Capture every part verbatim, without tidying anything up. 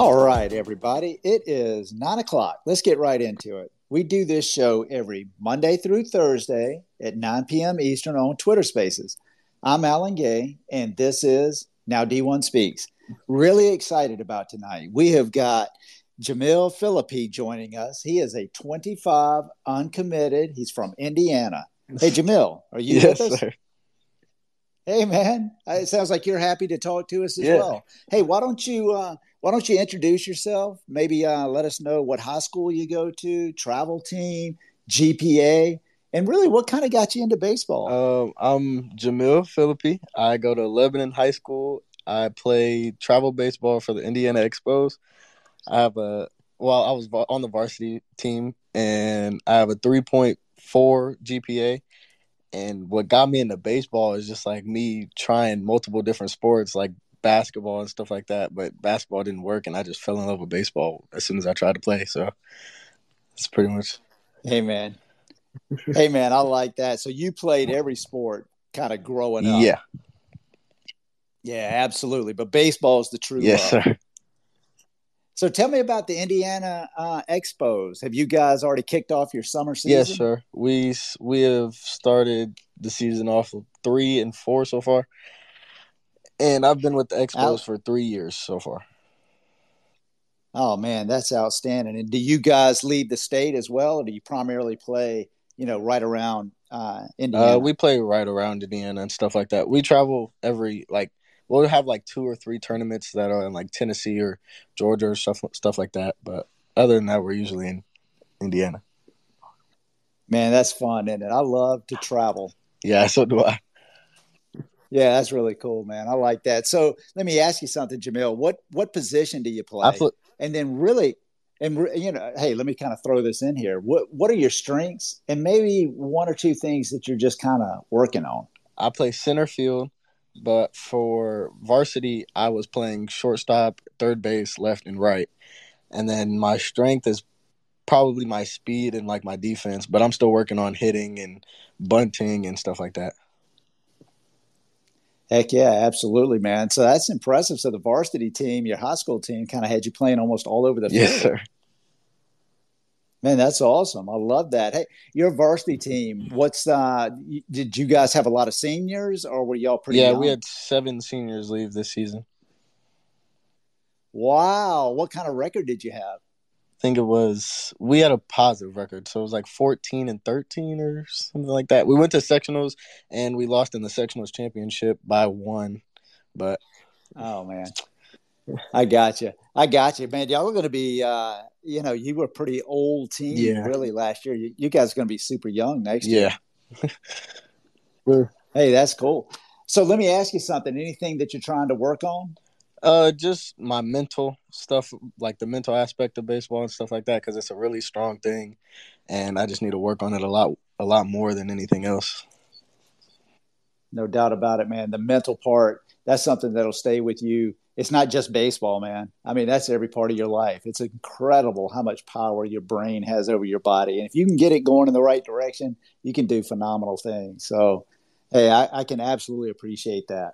All right, everybody. It is nine o'clock. Let's get right into it. We do this show every Monday through Thursday at nine p.m. Eastern on Twitter Spaces. I'm Alan Gay, and this is Now D one Speaks. Really excited about tonight. We have got Jamil Phillippe joining us. He is a twenty-five, uncommitted. He's from Indiana. Hey, Jamil, are you yes, with us? Sir. Hey, man. It sounds like you're happy to talk to us as yeah. well. Hey, why don't you uh, why don't you introduce yourself? Maybe uh, let us know what high school you go to, travel team, G P A, and really what kind of got you into baseball. Um, I'm Jamil Phillippe. I go to Lebanon High School. I play travel baseball for the Indiana Expos. I have a well, I was on the varsity team, and I have a three point four G P A. And what got me into baseball is just like me trying multiple different sports, like basketball and stuff like that. But basketball didn't work, and I just fell in love with baseball as soon as I tried to play. So that's pretty much. Hey, man. Hey, man, I like that. So you played every sport kind of growing up. Yeah. Yeah, absolutely. But baseball is the true yes, love. Yes, sir. So tell me about the Indiana uh, Expos. Have you guys already kicked off your summer season? Yes, sir. We we have started the season off with three and four so far, and I've been with the Expos Out- for three years so far. Oh man, that's outstanding! And do you guys lead the state as well, or do you primarily play, you know, right around uh, Indiana? Uh, we play right around Indiana and stuff like that. We travel every like. We'll have like two or three tournaments that are in like Tennessee or Georgia or stuff, stuff like that. But other than that, we're usually in Indiana. Man, that's fun, isn't it? I love to travel. Yeah, so do I. Yeah, that's really cool, man. I like that. So let me ask you something, Jamil. What what position do you play? I put, and then really, and you know, hey, let me kind of throw this in here. What what are your strengths and maybe one or two things that you're just kind of working on? I play center field. But for varsity, I was playing shortstop, third base, left, and right. And then my strength is probably my speed and, like, my defense. But I'm still working on hitting and bunting and stuff like that. Heck, yeah, absolutely, man. So that's impressive. So the varsity team, your high school team, kind of had you playing almost all over the field. Yes, sir. Man, that's awesome. I love that. Hey, your varsity team, what's uh, did you guys have a lot of seniors or were y'all pretty Yeah, young? We had seven seniors leave this season. Wow. What kind of record did you have? I think it was – we had a positive record, so it was like fourteen and thirteen or something like that. We went to sectionals, and we lost in the sectionals championship by one. But oh, man. I got you. I got you, man. Y'all were going to be, uh, you know, you were a pretty old team yeah. really last year. You, you guys are going to be super young next yeah. year. Hey, that's cool. So let me ask you something. Anything that you're trying to work on? Uh, just my mental stuff, like the mental aspect of baseball and stuff like that, because it's a really strong thing, and I just need to work on it a lot, a lot more than anything else. No doubt about it, man. The mental part, that's something that'll stay with you. It's not just baseball, man. I mean, that's every part of your life. It's incredible how much power your brain has over your body. And if you can get it going in the right direction, you can do phenomenal things. So, hey, I, I can absolutely appreciate that.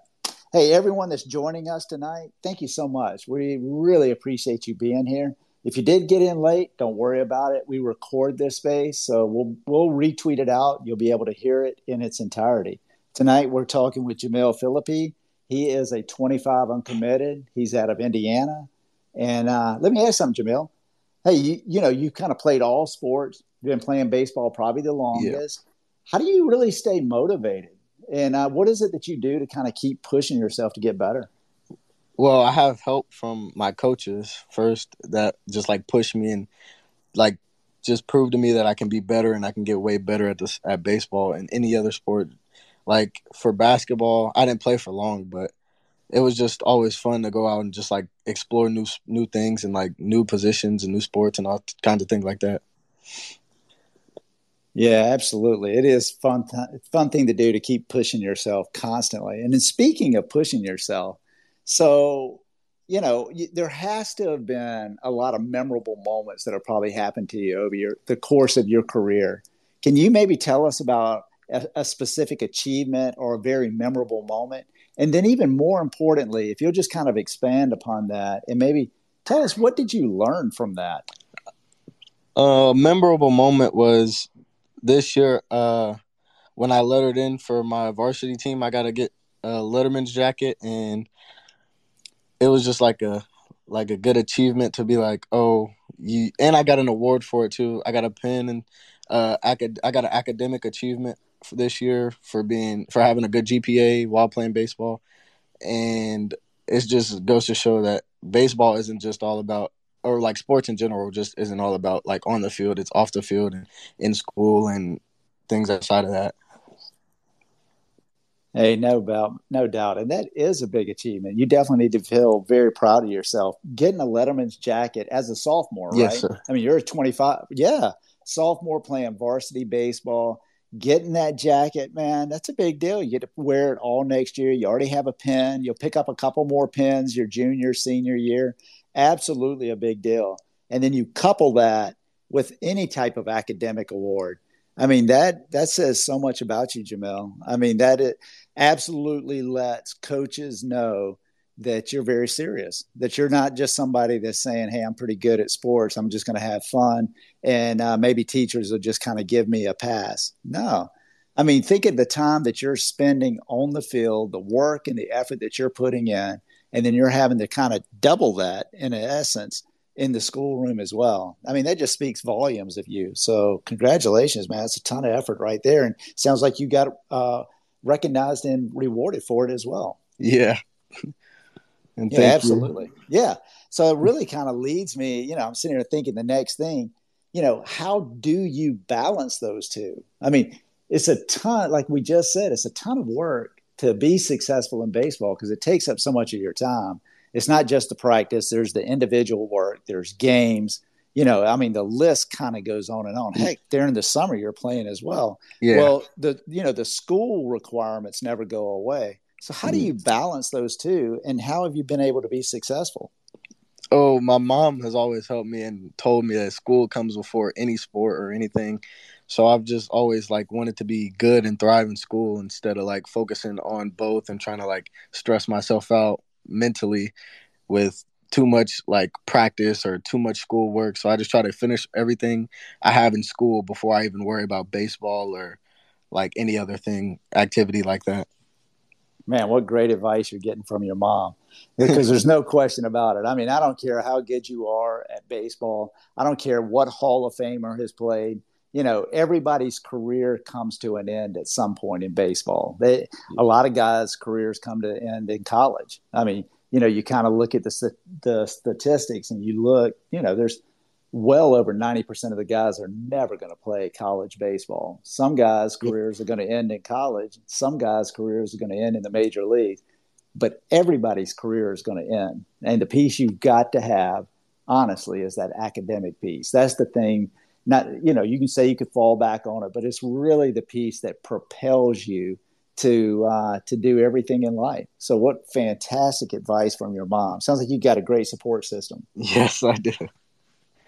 Hey, everyone that's joining us tonight, thank you so much. We really appreciate you being here. If you did get in late, don't worry about it. We record this space, so we'll, we'll retweet it out. You'll be able to hear it in its entirety. Tonight, we're talking with Jamil Phillippe. He is a twenty-five uncommitted. He's out of Indiana. And uh, let me ask something, Jamil. Hey, you, you know, you kind of played all sports. You've been playing baseball probably the longest. Yeah. How do you really stay motivated? And uh, what is it that you do to kind of keep pushing yourself to get better? Well, I have help from my coaches first that just, like, push me and, like, just prove to me that I can be better and I can get way better at this at baseball and any other sport. Like, for basketball, I didn't play for long, but it was just always fun to go out and just, like, explore new new things and, like, new positions and new sports and all kinds of things like that. Yeah, absolutely. It is fun th- fun thing to do to keep pushing yourself constantly. And then speaking of pushing yourself, so, you know, y- there has to have been a lot of memorable moments that have probably happened to you over your, the course of your career. Can you maybe tell us about A, a specific achievement or a very memorable moment? And then even more importantly, if you'll just kind of expand upon that and maybe Tell us, what did you learn from that? Uh, a memorable moment was this year uh, when I lettered in for my varsity team. I got to get a letterman's jacket, and it was just like a like a good achievement to be like, oh, you. And I got an award for it too. I got a pin, and uh, I could I got an academic achievement for this year for being for having a good G P A while playing baseball, and it just goes to show that baseball isn't just all about, or like sports in general just isn't all about like on the field. It's off the field and in school and things outside of that. Hey, no doubt, no doubt. And that is a big achievement. You definitely need to feel very proud of yourself. Getting a letterman's jacket as a sophomore, right? Yes, sir. I mean, you're twenty-five. Yeah. Sophomore playing varsity baseball, getting that jacket, man, that's a big deal. You get to wear it all next year. You already have a pin. You'll pick up a couple more pins your junior, senior year. Absolutely a big deal. And then you couple that with any type of academic award. I mean, that that says so much about you, Jamil. I mean, that it absolutely lets coaches know that you're very serious, that you're not just somebody that's saying, hey, I'm pretty good at sports. I'm just going to have fun. And uh, maybe teachers will just kind of give me a pass. No. I mean, think of the time that you're spending on the field, the work and the effort that you're putting in, and then you're having to kind of double that in essence in the schoolroom as well. I mean, that just speaks volumes of you. So congratulations, man. It's a ton of effort right there. And it sounds like you got uh, recognized and rewarded for it as well. Yeah. And yeah, absolutely. You. Yeah. So it really kind of leads me, you know, I'm sitting here thinking the next thing, you know, how do you balance those two? I mean, it's a ton, like we just said, it's a ton of work to be successful in baseball because it takes up so much of your time. It's not just the practice. There's the individual work. There's games. You know, I mean, the list kind of goes on and on. Heck, during the summer you're playing as well. Yeah. Well, the you know, the school requirements never go away. So how do you balance those two, and how have you been able to be successful? Oh, my mom has always helped me and told me that school comes before any sport or anything. So I've just always like wanted to be good and thrive in school instead of like focusing on both and trying to like stress myself out mentally with too much like practice or too much schoolwork. So I just try to finish everything I have in school before I even worry about baseball or like any other thing, activity like that. Man, what great advice you're getting from your mom, because there's no question about it. I mean, I don't care how good you are at baseball. I don't care what Hall of Famer has played. You know, everybody's career comes to an end at some point in baseball. They, a lot of guys' careers come to an end in college. I mean, you know, you kind of look at the, the statistics and you look, you know, there's well over ninety percent of the guys are never going to play college baseball. Some guys' careers are going to end in college. Some guys' careers are going to end in the major league. But everybody's career is going to end. And the piece you've got to have, honestly, is that academic piece. That's the thing. Not, you know, you can say you could fall back on it, but it's really the piece that propels you to uh, to do everything in life. So what fantastic advice from your mom. Sounds like you got a great support system. Yes, I do.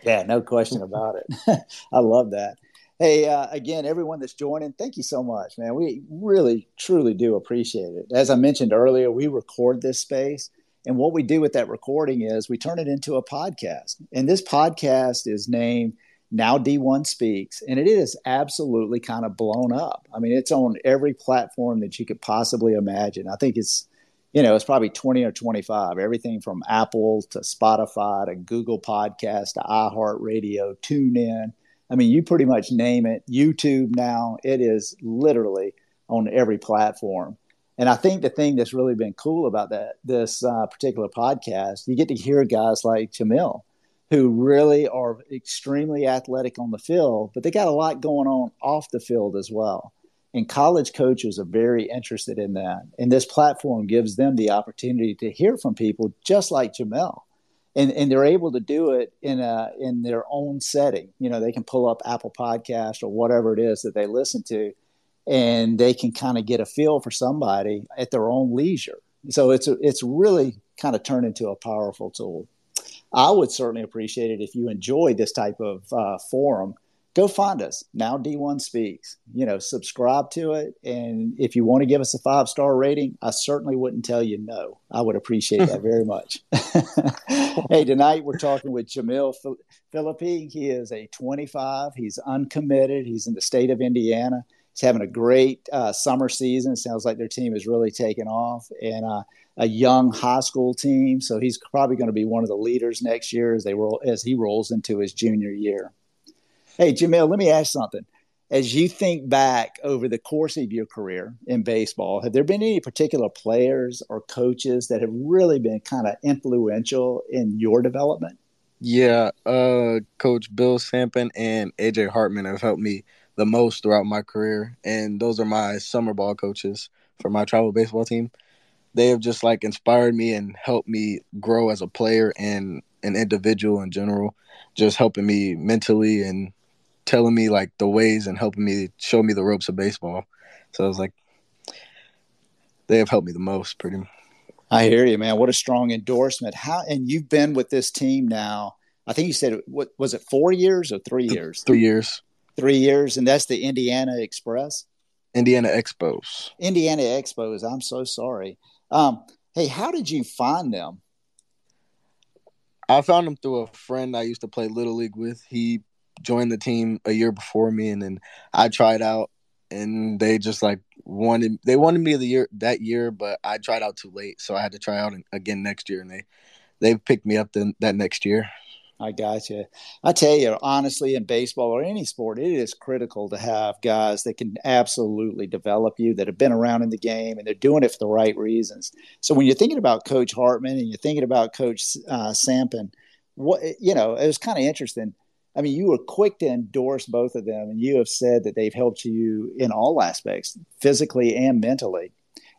Yeah, no question about it. I love that. Hey, uh, again, everyone that's joining, thank you so much, man. We really, truly do appreciate it. As I mentioned earlier, we record this space. And what we do with that recording is we turn it into a podcast. And this podcast is named Now D one Speaks. And it is absolutely kind of blown up. I mean, it's on every platform that you could possibly imagine. I think it's You know, it's probably twenty or twenty-five, everything from Apple to Spotify to Google Podcasts to iHeartRadio, TuneIn. I mean, you pretty much name it. YouTube now, it is literally on every platform. And I think the thing that's really been cool about that, this uh, particular podcast, you get to hear guys like Jamil, who really are extremely athletic on the field, but they got a lot going on off the field as well. And college coaches are very interested in that. And this platform gives them the opportunity to hear from people just like Jamil. And and they're able to do it in a, in their own setting. You know, they can pull up Apple Podcast or whatever it is that they listen to, and they can kind of get a feel for somebody at their own leisure. So it's a, it's really kind of turned into a powerful tool. I would certainly appreciate it if you enjoyed this type of uh, forum, go find us, Now D one Speaks. You know, subscribe to it. And if you want to give us a five-star rating, I certainly wouldn't tell you no. I would appreciate that very much. Hey, tonight we're talking with Jamil Phillippe. He is a twenty-five. He's uncommitted. He's in the state of Indiana. He's having a great uh, summer season. It sounds like their team is really taking off. And uh, a young high school team. So he's probably going to be one of the leaders next year as they roll, as he rolls into his junior year. Hey, Jamil, let me ask something. As you think back over the course of your career in baseball, have there been any particular players or coaches that have really been kind of influential in your development? Yeah, uh, Coach Bill Sampen and A J. Hartman have helped me the most throughout my career, and those are my summer ball coaches for my travel baseball team. They have just, like, inspired me and helped me grow as a player and an individual in general, just helping me mentally and telling me like the ways and helping me show me the ropes of baseball. So I was like, they have helped me the most pretty much. I hear you, man. What a strong endorsement. How, and you've been with this team now, I think you said, what was it, four years or three years? Three years. Three years. And that's the Indiana Express? Indiana Expos. Indiana Expos. I'm so sorry. Um, hey, how did you find them? I found him through a friend I used to play Little League with. He joined the team a year before me, and then I tried out, and they just like wanted they wanted me the year that year, but I tried out too late, so I had to try out again next year, and they they picked me up the, that next year. I gotcha. I tell you, honestly, in baseball or any sport, it is critical to have guys that can absolutely develop you, that have been around in the game, and they're doing it for the right reasons. So when you're thinking about Coach Hartman and you're thinking about Coach uh, Sampen, what, you know, it was kind of interesting. I mean, you were quick to endorse both of them, and you have said that they've helped you in all aspects, physically and mentally.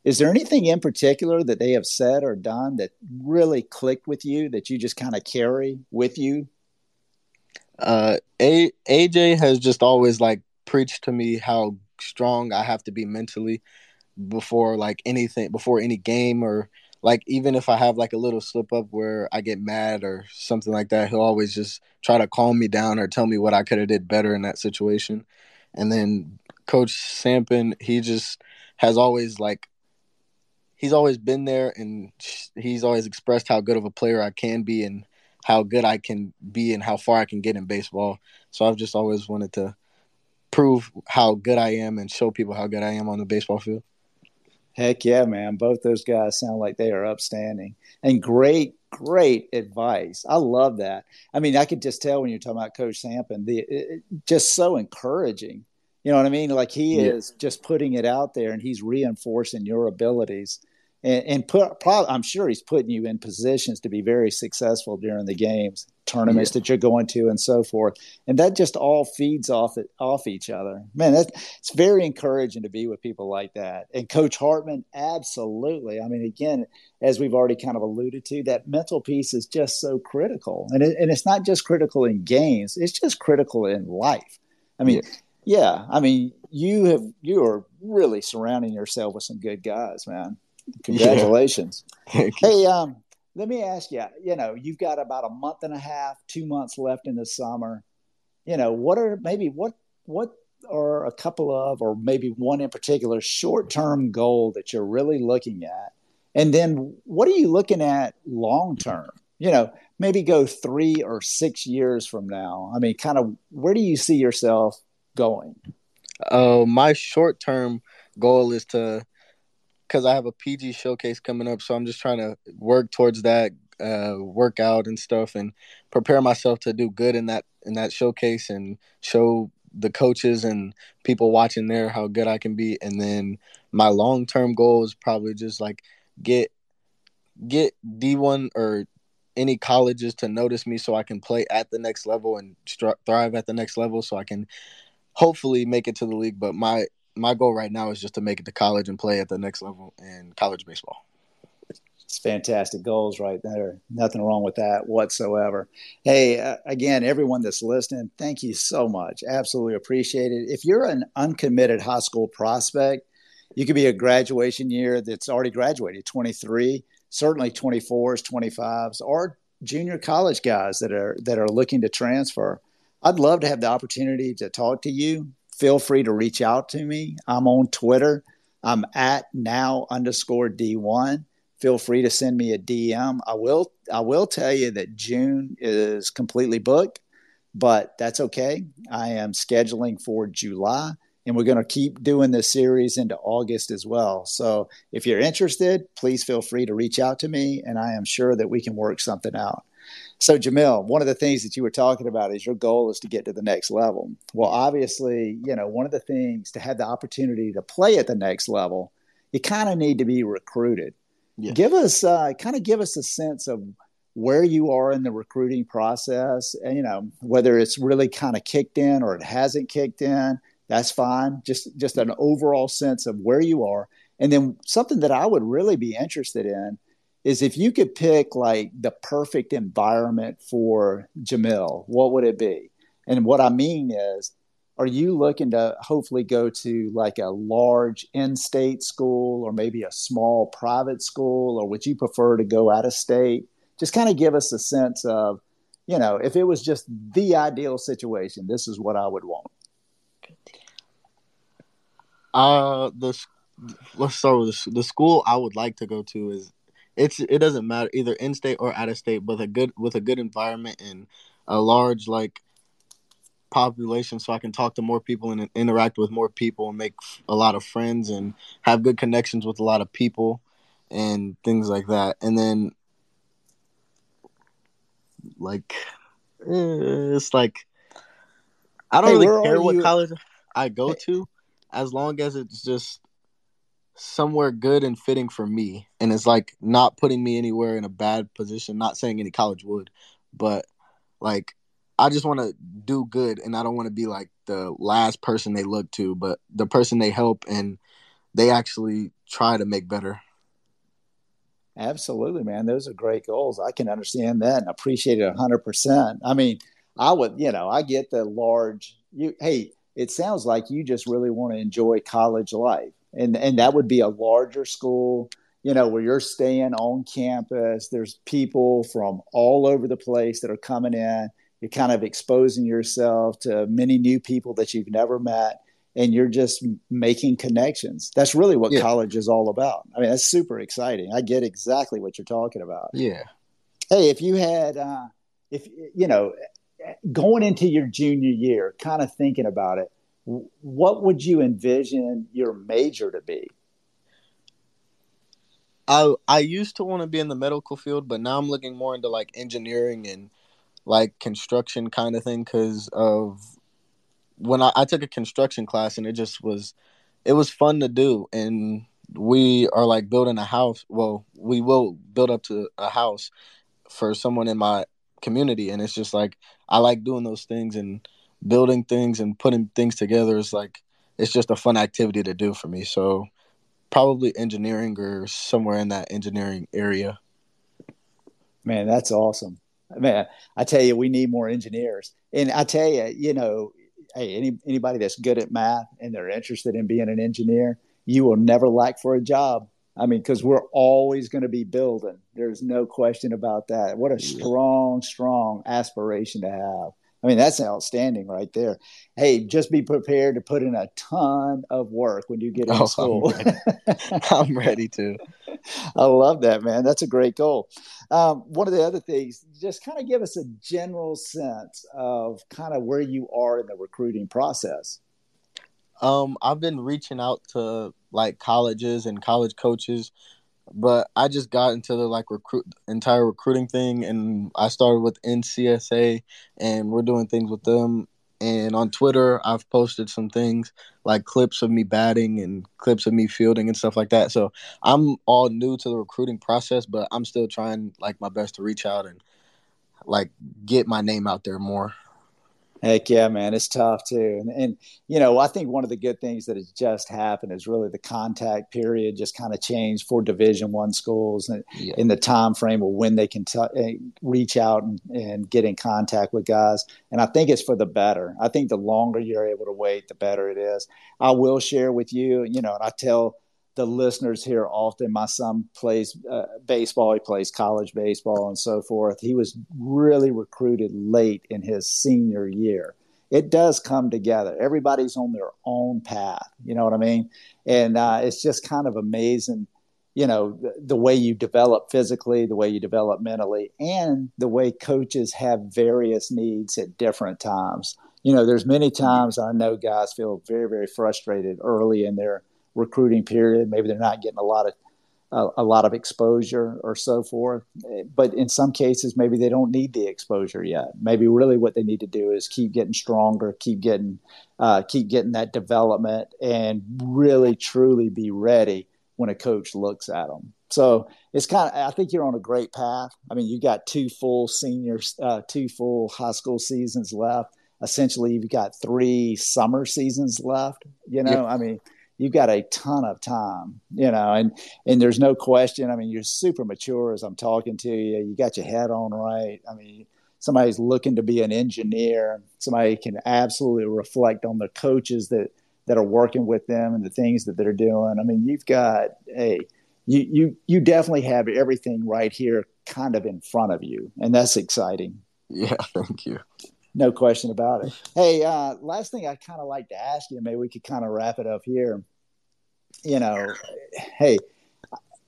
Is there anything in particular that they have said or done that really clicked with you that you just kind of carry with you? Uh, A- AJ has just always like preached to me how strong I have to be mentally before like anything, before any game, or like even if I have like a little slip up where I get mad or something like that, he'll always just try to calm me down or tell me what I could have did better in that situation. And then Coach Sampen, he just has always like, he's always been there, and he's always expressed how good of a player I can be and how good I can be and how far I can get in baseball. So I've just always wanted to prove how good I am and show people how good I am on the baseball field. Heck yeah, man. Both those guys sound like they are upstanding and great, great advice. I love that. I mean, I could just tell when you're talking about Coach Sampen, the it, just so encouraging. You know what I mean? Like he yeah. is just putting it out there, and he's reinforcing your abilities. And, and put, probably, I'm sure he's putting you in positions to be very successful during the games, tournaments yeah. that you're going to, and so forth. And that just all feeds off it, off each other. Man, that's, it's very encouraging to be with people like that. And Coach Hartman, absolutely. I mean, again, as we've already kind of alluded to, that mental piece is just so critical. And, it, and it's not just critical in games. It's just critical in life. I mean yeah. – Yeah, I mean, you have you are really surrounding yourself with some good guys, man. Congratulations. Yeah. Hey, um, let me ask you, you know, you've got about a month and a half, two months left in the summer. You know, what are maybe what what are a couple of, or maybe one in particular, short-term goal that you're really looking at? And then what are you looking at long-term? You know, maybe go three or six years from now. I mean, kind of where do you see yourself going? Uh, my short-term goal is to, because I have a P G showcase coming up, so I'm just trying to work towards that, uh, workout and stuff, and prepare myself to do good in that in that showcase and show the coaches and people watching there how good I can be. And then my long-term goal is probably just like get get D one or any colleges to notice me so I can play at the next level and stri- thrive at the next level, so I can hopefully make it to the league. But my, my goal right now is just to make it to college and play at the next level in college baseball. It's fantastic goals right there. Nothing wrong with that whatsoever. Hey, uh, again, everyone that's listening, thank you so much. Absolutely appreciate it. If you're an uncommitted high school prospect, you could be a graduation year that's already graduated, twenty-three, certainly twenty-fours, twenty-fives, or junior college guys that are that are looking to transfer. I'd love to have the opportunity to talk to you. Feel free to reach out to me. I'm on Twitter. I'm at now underscore D1. Feel free to send me a D M. I will I will tell you that June is completely booked, but that's okay. I am scheduling for July, and we're going to keep doing this series into August as well. So if you're interested, please feel free to reach out to me, and I am sure that we can work something out. So, Jamil, one of the things that you were talking about is your goal is to get to the next level. Well, obviously, you know, one of the things to have the opportunity to play at the next level, you kind of need to be recruited. Yes. Give us uh, kind of give us a sense of where you are in the recruiting process, and, you know, whether it's really kind of kicked in or it hasn't kicked in. That's fine. Just just an overall sense of where you are. And then something that I would really be interested in is if you could pick like the perfect environment for Jamil, what would it be? And what I mean is, are you looking to hopefully go to like a large in-state school or maybe a small private school, or would you prefer to go out of state? Just kind of give us a sense of, you know, if it was just the ideal situation, this is what I would want. Uh, the let's start with the, the school I would like to go to is it's it doesn't matter either in state or out of state, but a good with a good environment and a large like population, so I can talk to more people and interact with more people and make a lot of friends and have good connections with a lot of people and things like that. And then like it's like I don't hey, really care what you? college I go hey. to. As long as it's just somewhere good and fitting for me, and it's like not putting me anywhere in a bad position, not saying any college would, but like I just want to do good, and I don't want to be like the last person they look to, but the person they help and they actually try to make better. Absolutely, man. Those are great goals. I can understand that and appreciate it one hundred percent. I mean, I would, you know, I get the large, you, hey, it sounds like you just really want to enjoy college life. And and that would be a larger school, you know, where you're staying on campus. There's people from all over the place that are coming in. You're kind of exposing yourself to many new people that you've never met, and you're just making connections. That's really what yeah. college is all about. I mean, that's super exciting. I get exactly what you're talking about. Yeah. Hey, if you had, uh, if you know, going into your junior year, kind of thinking about it, what would you envision your major to be? I I used to want to be in the medical field, but now I'm looking more into like engineering and like construction kind of thing, because of when I, I took a construction class, and it just was, it was fun to do. And we are like building a house. Well, we will build up to a house for someone in my community. And it's just like, I like doing those things and building things and putting things together. Is like, it's just a fun activity to do for me. So probably engineering or somewhere in that engineering area. Man, that's awesome. Man, I tell you, we need more engineers. And I tell you, you know, hey, any, anybody that's good at math and they're interested in being an engineer, you will never lack for a job. I mean, because we're always going to be building. There's no question about that. What a strong, strong aspiration to have. I mean, that's outstanding right there. Hey, just be prepared to put in a ton of work when you get into oh, school. I'm ready. I'm ready to. I love that, man. That's a great goal. Um, one of the other things, just kind of give us a general sense of kind of where you are in the recruiting process. Um, I've been reaching out to like colleges and college coaches, but I just got into the like recruit entire recruiting thing, and I started with N C S A, and we're doing things with them. And on Twitter, I've posted some things like clips of me batting and clips of me fielding and stuff like that. So I'm all new to the recruiting process, but I'm still trying like my best to reach out and like get my name out there more. Heck yeah, man. It's tough too. And, and, you know, I think one of the good things that has just happened is really the contact period just kind of changed for Division I schools and yeah. in the time frame of when they can t- reach out and, and get in contact with guys. And I think it's for the better. I think the longer you're able to wait, the better it is. I will share with you, you know, and I tell the listeners hear often, my son plays uh, baseball, he plays college baseball and so forth. He was really recruited late in his senior year. It does come together. Everybody's on their own path. You know what I mean? And uh, it's just kind of amazing, you know, the, the way you develop physically, the way you develop mentally, and the way coaches have various needs at different times. You know, there's many times I know guys feel very, very frustrated early in their recruiting period. Maybe they're not getting a lot of a, a lot of exposure or so forth. But in some cases, maybe they don't need the exposure yet. Maybe really what they need to do is keep getting stronger, keep getting uh, keep getting that development, and really truly be ready when a coach looks at them. So it's kind of, I think you're on a great path. I mean, you got two full seniors, uh, two full high school seasons left. Essentially, you've got three summer seasons left. You know, yeah. I mean. You've got a ton of time, you know, and, and there's no question. I mean, you're super mature as I'm talking to you. You got your head on right. I mean, somebody's looking to be an engineer. Somebody can absolutely reflect on the coaches that, that are working with them and the things that they're doing. I mean, you've got a you you you definitely have everything right here kind of in front of you, and that's exciting. Yeah, thank you. No question about it. Hey, uh, last thing I kind of like to ask you, maybe we could kind of wrap it up here. You know, hey,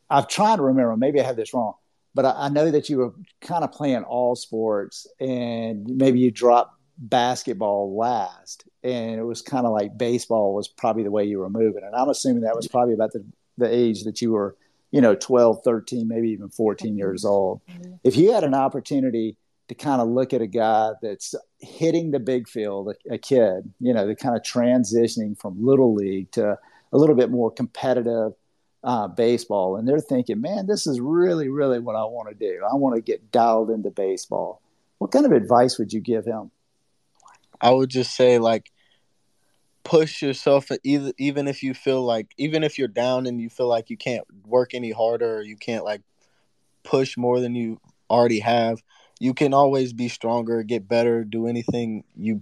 I've tried to remember, maybe I have this wrong, but I, I know that you were kind of playing all sports and maybe you dropped basketball last, and it was kind of like baseball was probably the way you were moving. And I'm assuming that was probably about the, the age that you were, you know, twelve, thirteen, maybe even fourteen years old. If you had an opportunity to kind of look at a guy that's hitting the big field, a, a kid, you know, they're kind of transitioning from little league to a little bit more competitive uh, baseball. And they're thinking, man, this is really, really what I want to do. I want to get dialed into baseball. What kind of advice would you give him? I would just say, like, push yourself, either, even if you feel like, even if you're down and you feel like you can't work any harder, or you can't, like, push more than you already have. You can always be stronger, get better, do anything you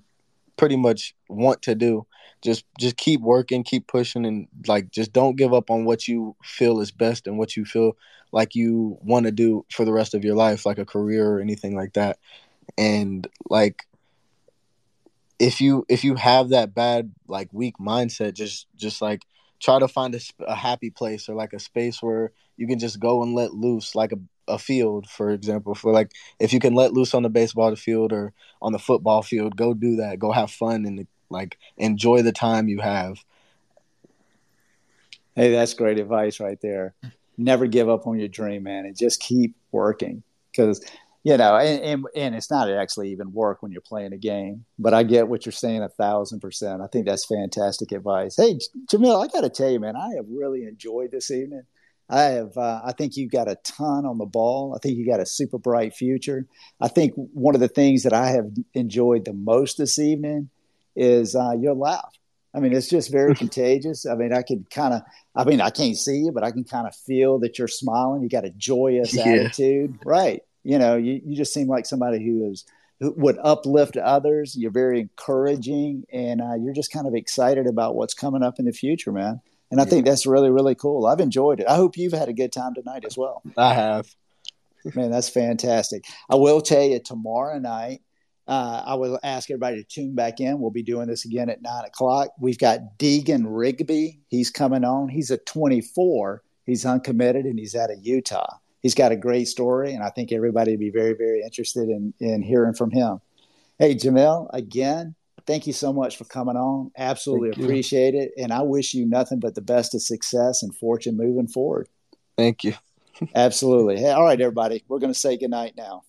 pretty much want to do. Just just keep working, keep pushing, and, like, just don't give up on what you feel is best and what you feel like you want to do for the rest of your life, like a career or anything like that. And, like, if you if you have that bad, like, weak mindset, just just like try to find a, a happy place, or like a space where you can just go and let loose, like a a field, for example. For, like, if you can let loose on the baseball field or on the football field, go do that, go have fun, and, like, enjoy the time you have. Hey, that's great advice right there. Never give up on your dream, man, and just keep working, because, you know, and, and, and it's not actually even work when you're playing a game, but I get what you're saying a thousand percent. I think that's fantastic advice. Hey, Jamil, I got to tell you, man, I have really enjoyed this evening. I have. Uh, I think you've got a ton on the ball. I think you got a super bright future. I think one of the things that I have enjoyed the most this evening is uh, your laugh. I mean, it's just very contagious. I mean, I can kind of. I mean, I can't see you, but I can kind of feel that you're smiling. You got a joyous yeah. attitude, right? You know, you, you just seem like somebody who is who would uplift others. You're very encouraging, and uh, you're just kind of excited about what's coming up in the future, man. And I think that's really, really cool. I've enjoyed it. I hope you've had a good time tonight as well. I have. Man, that's fantastic. I will tell you, tomorrow night, uh, I will ask everybody to tune back in. We'll be doing this again at nine o'clock. We've got Deegan Rigby. He's coming on. He's a twenty-four. He's uncommitted, and he's out of Utah. He's got a great story, and I think everybody would be very, very interested in, in hearing from him. Hey, Jamil, again, thank you so much for coming on. Absolutely Thank appreciate you. It. And I wish you nothing but the best of success and fortune moving forward. Thank you. Absolutely. Hey, all right, everybody. We're going to say goodnight now.